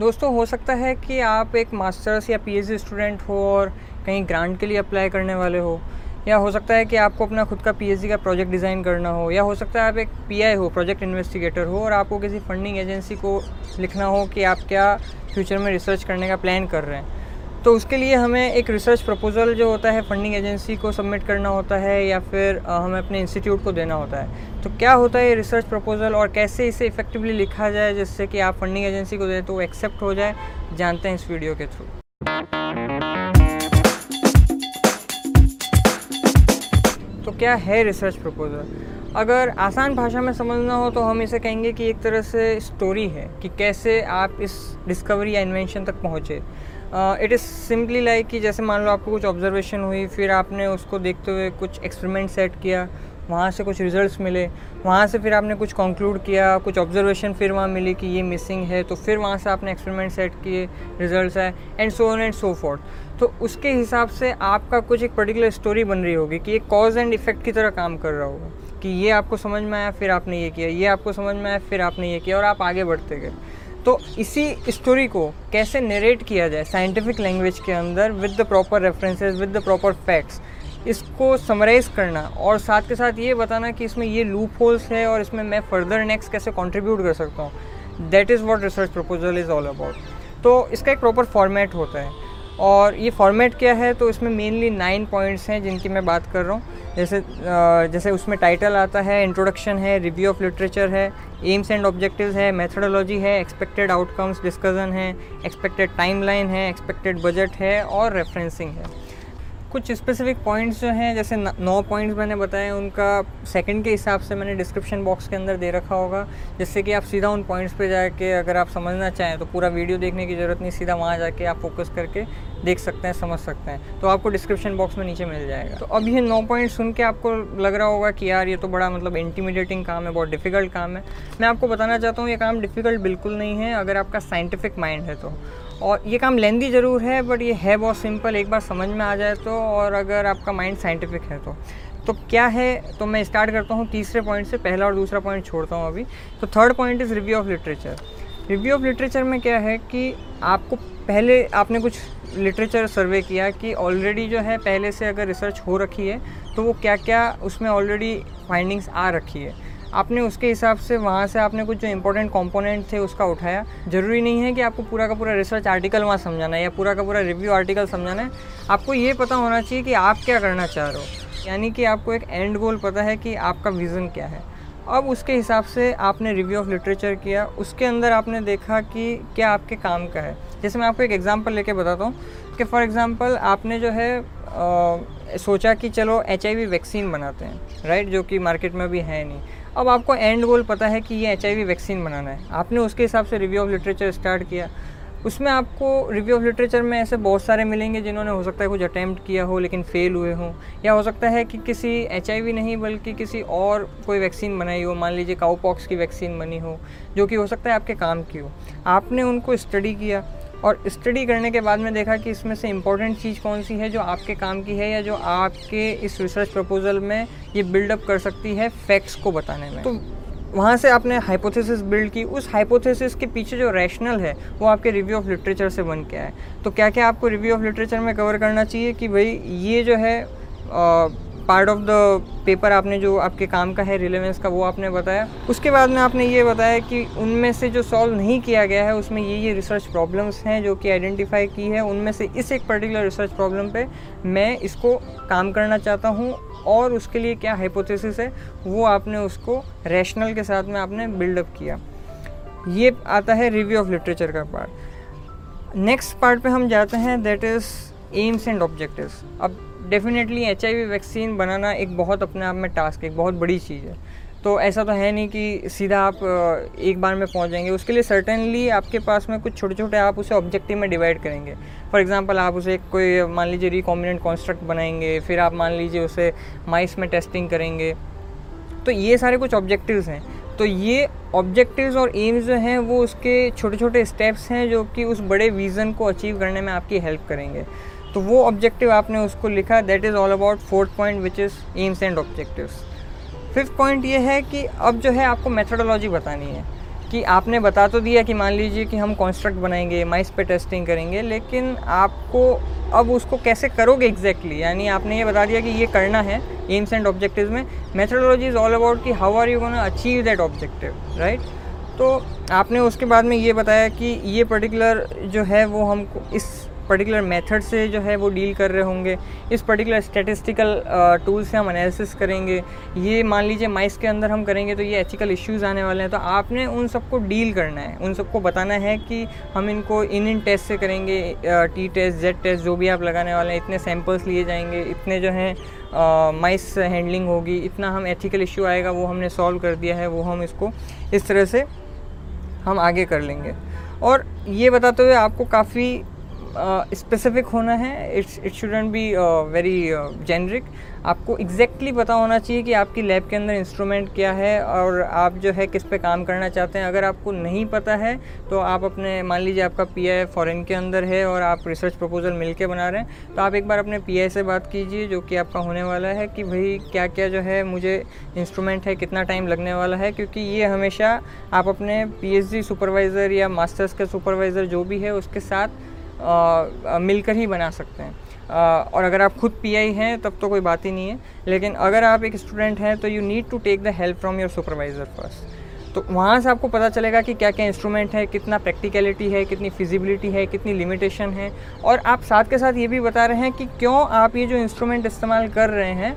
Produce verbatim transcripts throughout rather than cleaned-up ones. दोस्तों हो सकता है कि आप एक मास्टर्स या पीएचडी स्टूडेंट हो और कहीं ग्रांट के लिए अप्लाई करने वाले हो, या हो सकता है कि आपको अपना खुद का पीएचडी का प्रोजेक्ट डिज़ाइन करना हो, या हो सकता है आप एक पीआई हो, प्रोजेक्ट इन्वेस्टिगेटर हो, और आपको किसी फंडिंग एजेंसी को लिखना हो कि आप क्या फ्यूचर में रिसर्च करने का प्लान कर रहे हैं। तो उसके लिए हमें एक रिसर्च प्रपोज़ल जो होता है फंडिंग एजेंसी को सबमिट करना होता है या फिर हमें अपने इंस्टीट्यूट को देना होता है। तो क्या होता है ये रिसर्च प्रपोज़ल और कैसे इसे इफेक्टिवली लिखा जाए जिससे कि आप फंडिंग एजेंसी को दें तो वो एक्सेप्ट हो जाए, जानते हैं इस वीडियो के थ्रू। तो क्या है रिसर्च प्रपोज़ल? अगर आसान भाषा में समझना हो तो हम इसे कहेंगे कि एक तरह से स्टोरी है कि कैसे आप इस डिस्कवरी या इन्वेंशन तक पहुँचे। इट इज़ सिंपली लाइक कि जैसे मान लो आपको कुछ ऑब्जर्वेशन हुई, फिर आपने उसको देखते हुए कुछ एक्सपेरिमेंट सेट किया, वहाँ से कुछ रिजल्ट्स मिले, वहाँ से फिर आपने कुछ कंक्लूड किया, कुछ ऑब्जर्वेशन फिर वहाँ मिली कि ये मिसिंग है, तो फिर वहाँ से आपने एक्सपेरिमेंट सेट किए, रिजल्ट्स आए, and so on and so forth. तो उसके हिसाब से आपका कुछ एक पर्टिकुलर स्टोरी बन रही होगी कि ये कॉज एंड इफेक्ट की तरह काम कर रहा होगा कि ये आपको समझ में आया फिर आपने ये किया, ये आपको समझ में आया फिर आपने ये किया, और आप आगे बढ़ते गए। तो इसी स्टोरी को कैसे नरेट किया जाए साइंटिफिक लैंग्वेज के अंदर with the proper references, with the proper facts, इसको समराइज़ करना और साथ के साथ ये बताना कि इसमें ये लूप होल्स है और इसमें मैं फर्दर नेक्स्ट कैसे कंट्रीब्यूट कर सकता हूँ। That is what research proposal is all about. तो इसका एक प्रॉपर फॉर्मेट होता है और ये फॉर्मेट क्या है, तो इसमें मेनली नाइन पॉइंट्स हैं जिनकी मैं बात कर रहा हूँ। जैसे जैसे उसमें टाइटल आता है, इंट्रोडक्शन है, रिव्यू ऑफ लिटरेचर है, एम्स एंड ऑब्जेक्टिव्स है, मेथडोलॉजी है, एक्सपेक्टेड आउटकम्स डिस्कशन है, एक्सपेक्टेड टाइमलाइन है, एक्सपेक्टेड बजट है, और रेफरेंसिंग है। कुछ स्पेसिफिक पॉइंट्स जो हैं, जैसे नौ पॉइंट्स मैंने बताए, उनका सेकंड के हिसाब से मैंने डिस्क्रिप्शन बॉक्स के अंदर दे रखा होगा, जिससे कि आप सीधा उन पॉइंट्स पे जाके अगर आप समझना चाहें तो पूरा वीडियो देखने की ज़रूरत नहीं, सीधा वहाँ जाके आप फोकस करके देख सकते हैं, समझ सकते हैं। तो आपको डिस्क्रिप्शन बॉक्स में नीचे मिल जाएगा। तो अब ये नौ पॉइंट सुन के आपको लग रहा होगा कि यार ये तो बड़ा मतलब इंटिमिडेटिंग काम है, बहुत डिफ़िकल्ट काम है। मैं आपको बताना चाहता हूँ ये काम डिफ़िकल्ट बिल्कुल नहीं है अगर आपका साइंटिफिक माइंड है तो, और ये काम लेंदी ज़रूर है बट ये है बहुत सिंपल एक बार समझ में आ जाए तो, और अगर आपका माइंड साइंटिफिक है तो। तो क्या है, तो मैं स्टार्ट करता हूँ तीसरे पॉइंट से, पहला और दूसरा पॉइंट छोड़ता हूँ अभी। तो third point is review of literature. Review of literature में क्या है कि आपको पहले आपने कुछ लिटरेचर सर्वे किया कि ऑलरेडी जो है पहले से अगर रिसर्च हो रखी है तो वो क्या क्या उसमें ऑलरेडी फाइंडिंग्स आ रखी है, आपने उसके हिसाब से वहाँ से आपने कुछ जो इंपॉर्टेंट कंपोनेंट थे उसका उठाया। ज़रूरी नहीं है कि आपको पूरा का पूरा रिसर्च आर्टिकल वहाँ समझाना है या पूरा का पूरा रिव्यू आर्टिकल समझाना है, आपको ये पता होना चाहिए कि आप क्या करना चाह रहे हो, यानी कि आपको एक एंड गोल पता है कि आपका विज़न क्या है। अब उसके हिसाब से आपने रिव्यू ऑफ लिटरेचर किया, उसके अंदर आपने देखा कि क्या आपके काम का है। जैसे मैं आपको एक एग्जांपल लेके बताता हूँ कि फॉर एग्जांपल आपने जो है आ, सोचा कि चलो एचआईवी वैक्सीन बनाते हैं, राइट, जो कि मार्केट में भी है नहीं। अब आपको एंड गोल पता है कि ये एचआईवी वैक्सीन बनाना है, आपने उसके हिसाब से रिव्यू ऑफ लिटरेचर स्टार्ट किया। उसमें आपको रिव्यू ऑफ लिटरेचर में ऐसे बहुत सारे मिलेंगे जिन्होंने हो सकता है कुछ अटैम्प्ट किया हो लेकिन फ़ेल हुए हों, या हो सकता है कि किसी एचआईवी नहीं बल्कि किसी और कोई वैक्सीन बनाई हो, मान लीजिए काउपॉक्स की वैक्सीन बनी हो जो कि हो सकता है आपके काम की हो। आपने उनको स्टडी किया और स्टडी करने के बाद में देखा कि इसमें से इम्पॉर्टेंट चीज़ कौन सी है जो आपके काम की है या जो आपके इस रिसर्च प्रपोजल में ये बिल्डअप कर सकती है फैक्ट्स को बताने में। तो वहाँ से आपने हाइपोथेसिस बिल्ड की, उस हाइपोथेसिस के पीछे जो रैशनल है वो आपके रिव्यू ऑफ लिटरेचर से बन के आए। तो क्या क्या आपको रिव्यू ऑफ लिटरेचर में कवर करना चाहिए कि भाई ये जो है पार्ट ऑफ द पेपर आपने जो आपके काम का है, रिलेवेंस का, वो आपने बताया। उसके बाद में आपने ये बताया कि उनमें से जो सॉल्व नहीं किया गया है उसमें ये ये रिसर्च प्रॉब्लम्स हैं जो कि आइडेंटिफाई की है, उनमें से इस एक पर्टिकुलर रिसर्च प्रॉब्लम पे मैं इसको काम करना चाहता हूँ और उसके लिए क्या हाइपोथेसिस है वो आपने उसको रैशनल के साथ में आपने बिल्डअप किया। ये आता है रिव्यू ऑफ लिटरेचर का पार्ट। नेक्स्ट पार्ट पे हम जाते हैं, that is aims and objectives. अब डेफिनेटली एचआईवी वैक्सीन बनाना एक बहुत अपने आप में टास्क, एक बहुत बड़ी चीज़ है, तो ऐसा तो है नहीं कि सीधा आप एक बार में पहुंच जाएंगे। उसके लिए सर्टेनली आपके पास में कुछ छोटे छोटे आप उसे ऑब्जेक्टिव में डिवाइड करेंगे। फॉर एग्जांपल आप उसे कोई मान लीजिए रिकॉम्बिनेंट कॉन्स्ट्रक्ट बनाएंगे, फिर आप मान लीजिए उसे माइस में टेस्टिंग करेंगे, तो ये सारे कुछ ऑब्जेक्टिव्स हैं। तो ये ऑब्जेक्टिव्स और एम्स जो हैं वो उसके छोटे छोटे स्टेप्स हैं जो कि उस बड़े विज़न को अचीव करने में आपकी हेल्प करेंगे। तो वो ऑब्जेक्टिव आपने उसको लिखा, that is all about fourth point which is aims and objectives. Fifth point ये है कि अब जो है आपको मेथडोलॉजी बतानी है कि आपने बता तो दिया कि मान लीजिए कि हम कॉन्स्ट्रक्ट बनाएंगे, माइस पे टेस्टिंग करेंगे, लेकिन आपको अब उसको कैसे करोगे एग्जैक्टली exactly? यानी आपने ये बता दिया कि ये करना है एम्स एंड ऑब्जेक्टिव्स में। मेथोडोलॉजी इज़ ऑल अबाउट कि how are you gonna achieve that objective, right. तो आपने उसके बाद में ये बताया कि ये पर्टिकुलर जो है वो हमको इस पर्टिकुलर मेथड से जो है वो डील कर रहे होंगे, इस पर्टिकुलर स्टैटिस्टिकल टूल से हम एनालिसिस करेंगे, ये मान लीजिए माइस के अंदर हम करेंगे तो ये एथिकल इश्यूज़ आने वाले हैं। तो आपने उन सबको डील करना है, उन सबको बताना है कि हम इनको इन इन टेस्ट से करेंगे, टी टेस्ट, जेड टेस्ट, जो भी आप लगाने वाले हैं, इतने सैम्पल्स लिए जाएंगे, इतने जो हैं माइस हैंडलिंग होगी, इतना हम एथिकल इश्यू आएगा वो हमने सॉल्व कर दिया है, वो हम इसको इस तरह से हम आगे कर लेंगे। और ये बताते हुए आपको काफ़ी स्पेसिफिक uh, होना है, it's it shouldn't be very generic. आपको एग्जैक्टली exactly पता होना चाहिए कि आपकी लैब के अंदर इंस्ट्रूमेंट क्या है और आप जो है किस पे काम करना चाहते हैं। अगर आपको नहीं पता है तो आप अपने, मान लीजिए आपका पीआई फॉरेन के अंदर है और आप रिसर्च प्रपोजल मिलके बना रहे हैं, तो आप एक बार अपने पीआई से बात कीजिए जो कि आपका होने वाला है, कि भाई क्या क्या जो है मुझे इंस्ट्रूमेंट है, कितना टाइम लगने वाला है, क्योंकि ये हमेशा आप अपने पीएचडी सुपरवाइज़र या मास्टर्स के सुपरवाइज़र जो भी है उसके साथ आ, मिलकर ही बना सकते हैं। आ, और अगर आप खुद पीआई हैं तब तो कोई बात ही नहीं है, लेकिन अगर आप एक स्टूडेंट हैं तो you need to take the help from your supervisor first. तो वहाँ से आपको पता चलेगा कि क्या क्या इंस्ट्रूमेंट है, कितना प्रैक्टिकलिटी है, कितनी फिजिबिलिटी है, कितनी लिमिटेशन है। और आप साथ के साथ ये भी बता रहे हैं कि क्यों आप ये जो इंस्ट्रूमेंट इस्तेमाल कर रहे हैं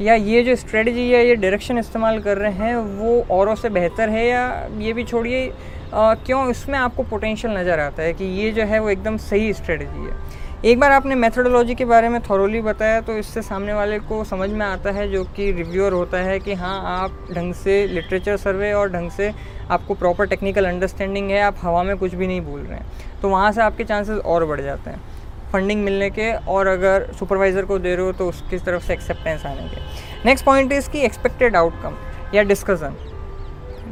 या ये जो स्ट्रेटजी या ये डायरेक्शन इस्तेमाल कर रहे हैं वो औरों से बेहतर है, या ये भी छोड़िए Uh, क्यों इसमें आपको पोटेंशियल नज़र आता है कि ये जो है वो एकदम सही स्ट्रेटजी है। एक बार आपने मेथडोलॉजी के बारे में थोरोली बताया तो इससे सामने वाले को समझ में आता है जो कि रिव्यूअर होता है कि हाँ आप ढंग से लिटरेचर सर्वे और ढंग से आपको प्रॉपर टेक्निकल अंडरस्टैंडिंग है, आप हवा में कुछ भी नहीं बोल रहे हैं। तो वहाँ से आपके चांसेस और बढ़ जाते हैं फंडिंग मिलने के, और अगर सुपरवाइज़र को दे रहे हो तो उसकी तरफ से एक्सेप्टेंस आने के। नेक्स्ट पॉइंट इज़ कि एक्सपेक्टेड आउटकम या डिस्कसन।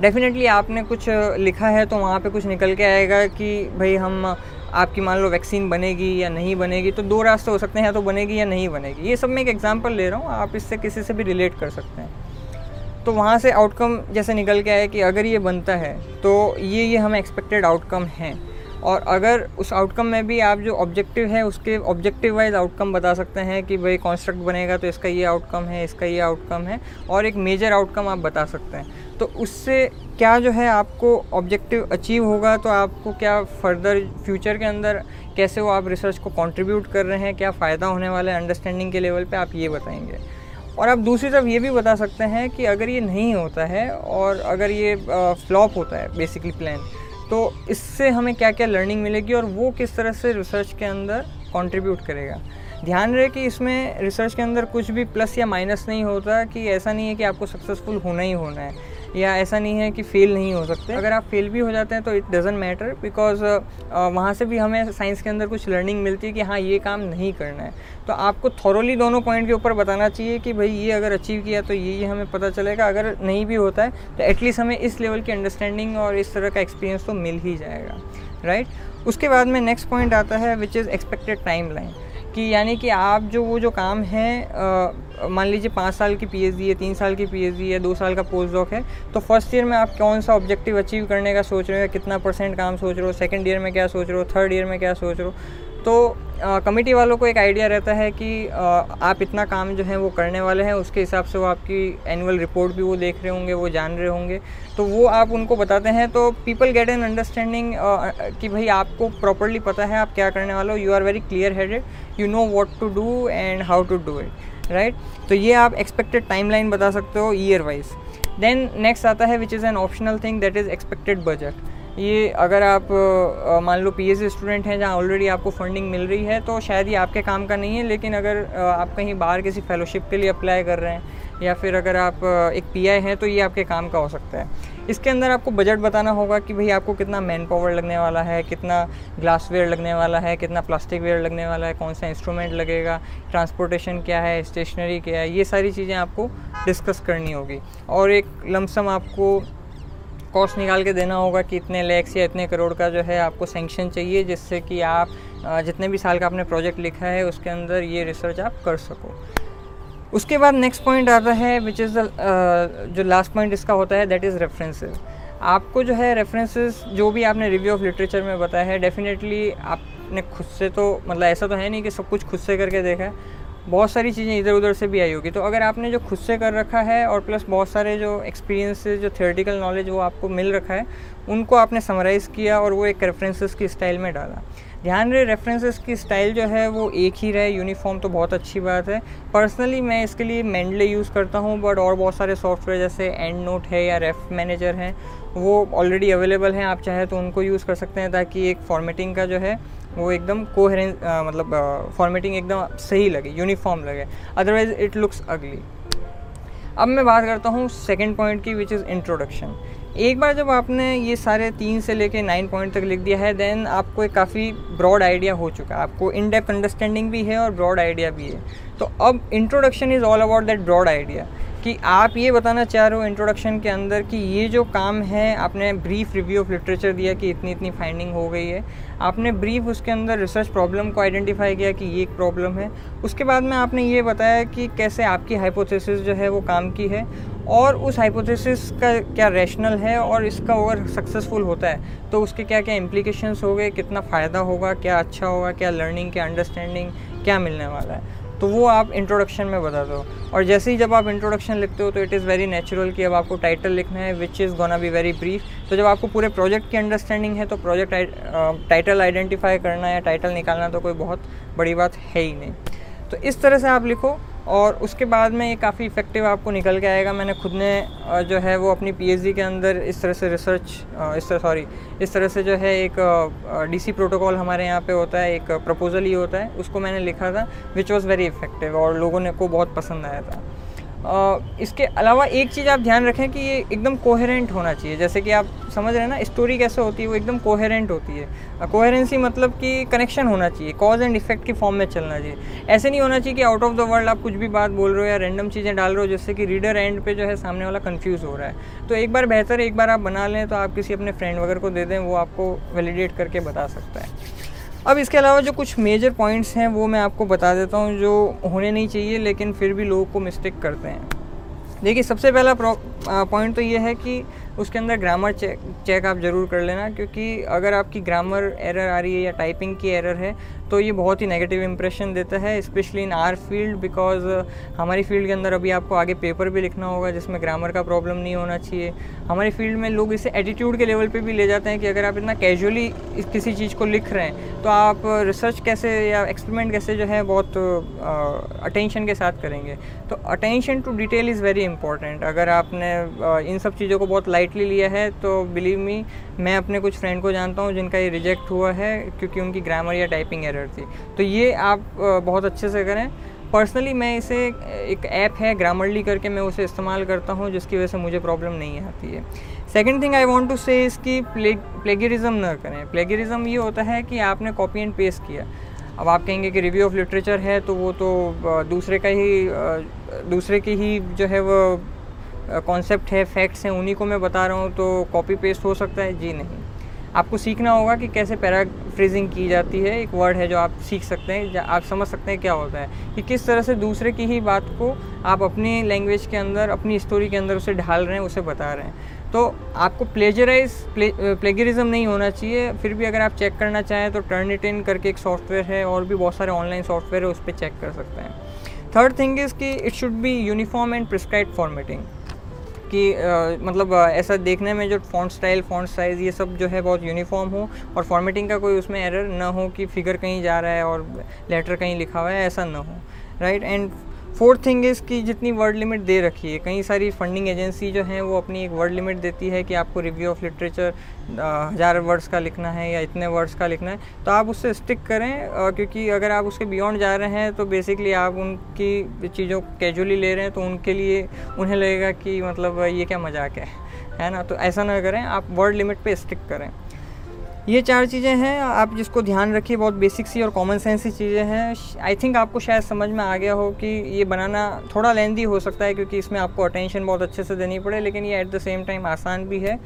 डेफिनेटली आपने कुछ लिखा है तो वहाँ पे कुछ निकल के आएगा कि भाई हम आपकी, मान लो वैक्सीन बनेगी या नहीं बनेगी, तो दो रास्ते हो सकते हैं, या तो बनेगी या नहीं बनेगी। ये सब मैं एक एग्जांपल ले रहा हूँ, आप इससे किसी से भी रिलेट कर सकते हैं। तो वहाँ से आउटकम जैसे निकल के आए कि अगर ये बनता है तो ये ये हमें एक्सपेक्टेड आउटकम है, और अगर उस आउटकम में भी आप जो ऑब्जेक्टिव है उसके ऑब्जेक्टिव वाइज आउटकम बता सकते हैं कि भाई कॉन्स्ट्रक्ट बनेगा तो इसका ये आउटकम है, इसका ये आउटकम है, और एक मेजर आउटकम आप बता सकते हैं। तो उससे क्या जो है आपको ऑब्जेक्टिव अचीव होगा, तो आपको क्या फर्दर फ्यूचर के अंदर कैसे वो आप रिसर्च को कॉन्ट्रीब्यूट कर रहे हैं, क्या फ़ायदा होने वाला है अंडरस्टैंडिंग के लेवल पर, आप ये बताएंगे। और आप दूसरी तरफ ये भी बता सकते हैं कि अगर ये नहीं होता है और अगर ये फ्लॉप होता है बेसिकली प्लान, तो इससे हमें क्या क्या लर्निंग मिलेगी और वो किस तरह से रिसर्च के अंदर कंट्रीब्यूट करेगा। ध्यान रहे कि इसमें रिसर्च के अंदर कुछ भी प्लस या माइनस नहीं होता, कि ऐसा नहीं है कि आपको सक्सेसफुल होना ही होना है, या ऐसा नहीं है कि फ़ेल नहीं हो सकते। अगर आप फेल भी हो जाते हैं तो इट डजेंट मैटर, बिकॉज वहाँ से भी हमें साइंस के अंदर कुछ लर्निंग मिलती है कि हाँ ये काम नहीं करना है। तो आपको थोरोली दोनों पॉइंट के ऊपर बताना चाहिए कि भाई ये अगर अचीव किया तो ये ये हमें पता चलेगा, अगर नहीं भी होता है तो एटलीस्ट हमें इस लेवल की अंडरस्टैंडिंग और इस तरह का एक्सपीरियंस तो मिल ही जाएगा, राइट। उसके बाद में नेक्स्ट पॉइंट आता है which is expected time line, कि यानी कि आप जो वो जो काम है, मान लीजिए पाँच साल की पीएचडी है, तीन साल की पीएचडी है, दो साल का पोस्ट डॉक है, तो फर्स्ट ईयर में आप कौन सा ऑब्जेक्टिव अचीव करने का सोच रहे हो, कितना परसेंट काम सोच रहे हो, सेकंड ईयर में क्या सोच रहे हो, थर्ड ईयर में क्या सोच रहे हो। तो कमेटी वालों को एक आइडिया रहता है कि आ, आप इतना काम जो है वो करने वाले हैं, उसके हिसाब से वो आपकी एनुअल रिपोर्ट भी वो देख रहे होंगे, वो जान रहे होंगे, तो वो आप उनको बताते हैं तो पीपल गेट एन अंडरस्टैंडिंग कि भाई आपको प्रॉपर्ली पता है आप क्या करने वाले हो, you are very clear headed, you know what to do and how to do it, right. तो ये आप एक्सपेक्टेड टाइमलाइन बता सकते हो ईयर वाइज। देन नेक्स्ट आता है which is an optional thing that is expected budget. ये अगर आप मान लो पीएचडी स्टूडेंट हैं जहाँ ऑलरेडी आपको फंडिंग मिल रही है तो शायद ये आपके काम का नहीं है, लेकिन अगर आप कहीं बाहर किसी फेलोशिप के लिए अप्लाई कर रहे हैं या फिर अगर आप एक पीआई हैं तो ये आपके काम का हो सकता है। इसके अंदर आपको बजट बताना होगा कि भाई आपको कितना मैन पावर लगने वाला है, कितना ग्लासवेयर लगने वाला है, कितना प्लास्टिक वेयर लगने वाला है, कौन सा इंस्ट्रूमेंट लगेगा, ट्रांसपोर्टेशन क्या है, स्टेशनरी क्या है, ये सारी चीज़ें आपको डिस्कस करनी होगी। और एक लमसम आपको कॉस्ट निकाल के देना होगा कि इतने लैक्स या इतने करोड़ का जो है आपको सैंक्शन चाहिए, जिससे कि आप जितने भी साल का आपने प्रोजेक्ट लिखा है उसके अंदर ये रिसर्च आप कर सको। उसके बाद नेक्स्ट पॉइंट आता है विच इज़ द जो लास्ट पॉइंट इसका होता है दैट इज़ रेफरेंसेस। आपको जो है रेफरेंसेस जो भी आपने रिव्यू ऑफ लिटरेचर में बताया है, डेफिनेटली आपने खुद से तो मतलब ऐसा तो है नहीं कि सब कुछ खुद से करके देखा है, बहुत सारी चीज़ें इधर उधर से भी आई होगी। तो अगर आपने जो खुद से कर रखा है और प्लस बहुत सारे जो एक्सपीरियंस जो थियोरेटिकल नॉलेज वो आपको मिल रखा है, उनको आपने समराइज़ किया और वो एक रेफरेंसेस की स्टाइल में डाला। ध्यान रहे रेफरेंसेस की स्टाइल जो है वो एक ही रहे, यूनिफॉर्म, तो बहुत अच्छी बात है। पर्सनली मैं इसके लिए मेंडले यूज़ करता हूँ, बट और बहुत सारे सॉफ्टवेयर जैसे एंड नोट है या रेफ मैनेजर है वो ऑलरेडी अवेलेबल हैं, आप चाहे तो उनको यूज़ कर सकते हैं ताकि एक फॉर्मेटिंग का जो है वो एकदम कोहेरेंस मतलब फॉर्मेटिंग एकदम सही लगे, यूनिफॉर्म लगे, अदरवाइज इट लुक्स अगली। अब मैं बात करता हूँ सेकेंड पॉइंट की, विच इज़ इंट्रोडक्शन। एक बार जब आपने ये सारे तीन से लेके नाइन पॉइंट तक लिख दिया है, देन आपको एक काफ़ी ब्रॉड आइडिया हो चुका है, आपको इन डेप्थ अंडरस्टैंडिंग भी है और ब्रॉड आइडिया भी है। तो अब introduction is all about that broad idea, कि आप ये बताना चाह रहे हो इंट्रोडक्शन के अंदर कि ये जो काम है, आपने ब्रीफ रिव्यू ऑफ लिटरेचर दिया कि इतनी इतनी फाइंडिंग हो गई है, आपने ब्रीफ उसके अंदर रिसर्च प्रॉब्लम को आइडेंटिफाई किया कि ये एक प्रॉब्लम है, उसके बाद में आपने ये बताया कि कैसे आपकी हाइपोथेसिस जो है वो काम की है और उस हाइपोथेसिस का क्या रैशनल है और इसका अगर सक्सेसफुल होता है तो उसके क्या क्या इम्प्लीकेशंस हो गए, कितना फ़ायदा होगा, क्या अच्छा होगा, क्या लर्निंग, क्या अंडरस्टैंडिंग, क्या मिलने वाला है। तो वो आप इंट्रोडक्शन में बता दो। और जैसे ही जब आप इंट्रोडक्शन लिखते हो तो इट इज़ वेरी नेचुरल कि अब आपको टाइटल लिखना है, which is gonna be very brief. तो जब आपको पूरे प्रोजेक्ट की अंडरस्टैंडिंग है तो प्रोजेक्ट टाइटल आइडेंटिफाई करना या टाइटल निकालना तो कोई बहुत बड़ी बात है ही नहीं। तो इस तरह से आप लिखो और उसके बाद में ये काफ़ी इफेक्टिव आपको निकल के आएगा। मैंने खुद ने जो है वो अपनी पीएचडी के अंदर इस तरह से रिसर्च इस तरह सॉरी इस तरह से जो है एक डीसी प्रोटोकॉल हमारे यहाँ पे होता है, एक प्रपोजल ही होता है, उसको मैंने लिखा था, विच वाज वेरी इफेक्टिव और लोगों ने को बहुत पसंद आया था। इसके अलावा एक चीज़ आप ध्यान रखें कि ये एकदम कोहेरेंट होना चाहिए, जैसे कि आप समझ रहे हैं ना स्टोरी कैसे होती है, वो एकदम कोहेरेंट होती है। कोहेरेंसी मतलब कि कनेक्शन होना चाहिए, कॉज एंड इफेक्ट की फॉर्म में चलना चाहिए। ऐसे नहीं होना चाहिए कि आउट ऑफ द वर्ल्ड आप कुछ भी बात बोल रहे हो या रैंडम चीज़ें डाल रहे हो जिससे कि रीडर एंड पे जो है सामने वाला कन्फ्यूज़ हो रहा है। तो एक बार बेहतर एक बार आप बना लें तो आप किसी अपने फ्रेंड वगैरह को दे दें, वो आपको वैलिडेट करके बता सकता है। अब इसके अलावा जो कुछ मेजर पॉइंट्स हैं वो मैं आपको बता देता हूँ, जो होने नहीं चाहिए लेकिन फिर भी लोगों को मिस्टेक करते हैं। देखिए, सबसे पहला पॉइंट तो ये है कि उसके अंदर ग्रामर चेक चेक आप ज़रूर कर लेना, क्योंकि अगर आपकी ग्रामर एरर आ रही है या टाइपिंग की एरर है तो ये बहुत ही नेगेटिव इंप्रेशन देता है, specially in our field, because हमारी फील्ड के अंदर अभी आपको आगे पेपर भी लिखना होगा जिसमें ग्रामर का प्रॉब्लम नहीं होना चाहिए। हमारी फील्ड में लोग इसे एटीट्यूड के लेवल पे भी ले जाते हैं कि अगर आप इतना कैजुअली किसी चीज़ को लिख रहे हैं तो आप रिसर्च कैसे या एक्सपेरिमेंट कैसे जो है बहुत अटेंशन के साथ करेंगे। तो attention to detail is very important. अगर आपने इन सब चीज़ों को बहुत लाइटली लिया है तो बिलीव मी, मैं अपने कुछ फ्रेंड को जानता हूँ जिनका ये रिजेक्ट हुआ है क्योंकि उनकी ग्रामर या टाइपिंग एरर थी। तो ये आप बहुत अच्छे से करें। पर्सनली मैं इसे, एक ऐप है ग्रामरली करके, मैं उसे इस्तेमाल करता हूँ जिसकी वजह से मुझे प्रॉब्लम नहीं आती है। Second thing I want to say इसकी प्लेगियरिज्म ना करें। प्लेगियरिज्म ये होता है कि आपने कॉपी एंड पेस्ट किया। अब आप कहेंगे कि रिव्यू ऑफ लिटरेचर है तो वो तो दूसरे का ही दूसरे की ही जो है वो कॉन्सेप्ट है, फैक्ट्स हैं, उन्हीं को मैं बता रहा हूँ, तो कॉपी पेस्ट हो सकता है? जी नहीं, आपको सीखना होगा कि कैसे पैराफ्रेजिंग की जाती है। एक वर्ड है जो आप सीख सकते हैं, आप समझ सकते हैं क्या होता है कि किस तरह से दूसरे की ही बात को आप अपनी लैंग्वेज के अंदर, अपनी स्टोरी के अंदर उसे ढाल रहे हैं, उसे बता रहे हैं। तो आपको प्लेजराइज प्लेगरिज्म नहीं होना चाहिए। फिर भी अगर आप चेक करना चाहें तो टर्निटिन करके एक सॉफ्टवेयर है, और भी बहुत सारे ऑनलाइन सॉफ्टवेयर है, उस पर चेक कर सकते हैं। थर्ड थिंग इज़ कि it should be uniform and prescribed formatting, कि uh, मतलब uh, ऐसा देखने में जो फॉन्ट स्टाइल, फॉन्ट साइज़, ये सब जो है बहुत यूनिफॉर्म हो और फॉर्मेटिंग का कोई उसमें एरर ना हो कि फिगर कहीं जा रहा है और लेटर कहीं लिखा हुआ है, ऐसा ना हो, right. And fourth thing is कि जितनी वर्ड लिमिट दे रखी है, कई सारी फंडिंग एजेंसी जो है वो अपनी एक वर्ड लिमिट देती है कि आपको रिव्यू ऑफ लिटरेचर हज़ार वर्ड्स का लिखना है या इतने वर्ड्स का लिखना है, तो आप उससे स्टिक करें, आ, क्योंकि अगर आप उसके बियॉन्ड जा रहे हैं तो बेसिकली आप उनकी चीज़ों को कैजुअली ले रहे हैं, तो उनके लिए उन्हें लगेगा कि मतलब ये क्या मजाक है, है ना। तो ऐसा ना करें, आप वर्ड लिमिट पर स्टिक करें। ये चार चीज़ें हैं आप जिसको ध्यान रखिए, बहुत बेसिक सी और कॉमन सेंस सी चीज़ें हैं। आई थिंक आपको शायद समझ में आ गया हो कि ये बनाना थोड़ा लेंदी हो सकता है क्योंकि इसमें आपको अटेंशन बहुत अच्छे से देनी पड़े, लेकिन ये एट द सेम टाइम आसान भी है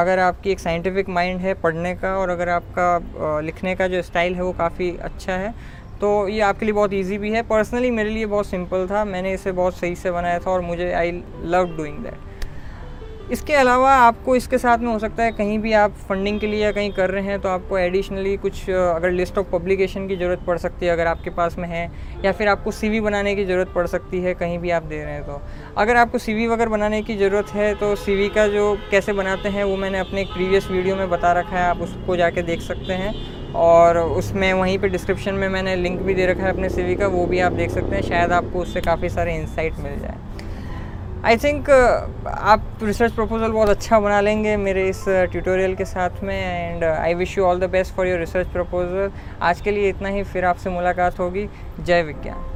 अगर आपकी एक साइंटिफिक माइंड है पढ़ने का, और अगर आपका लिखने का जो स्टाइल है वो काफ़ी अच्छा है तो ये आपके लिए बहुत ईजी भी है। पर्सनली मेरे लिए बहुत सिंपल था, मैंने इसे बहुत सही से बनाया था और मुझे आई लव डूइंग दैट। इसके अलावा आपको इसके साथ में हो सकता है कहीं भी आप फंडिंग के लिए या कहीं कर रहे हैं तो आपको एडिशनली कुछ अगर लिस्ट ऑफ पब्लिकेशन की ज़रूरत पड़ सकती है अगर आपके पास में है, या फिर आपको सीवी बनाने की ज़रूरत पड़ सकती है कहीं भी आप दे रहे हैं तो। अगर आपको सीवी वगैरह बनाने की ज़रूरत है तो सीवी का जो कैसे बनाते हैं वो मैंने अपने एक प्रीवियस वीडियो में बता रखा है, आप उसको जाके देख सकते हैं, और उसमें वहीं पे डिस्क्रिप्शन में मैंने लिंक भी दे रखा है अपने सीवी का, वो भी आप देख सकते हैं, शायद आपको उससे काफ़ी सारे इंसाइट मिल जाए। आई थिंक uh, आप रिसर्च प्रपोजल बहुत अच्छा बना लेंगे मेरे इस ट्यूटोरियल के साथ में, and I wish you all the best for your research proposal. आज के लिए इतना ही, फिर आपसे मुलाकात होगी। जय विज्ञान।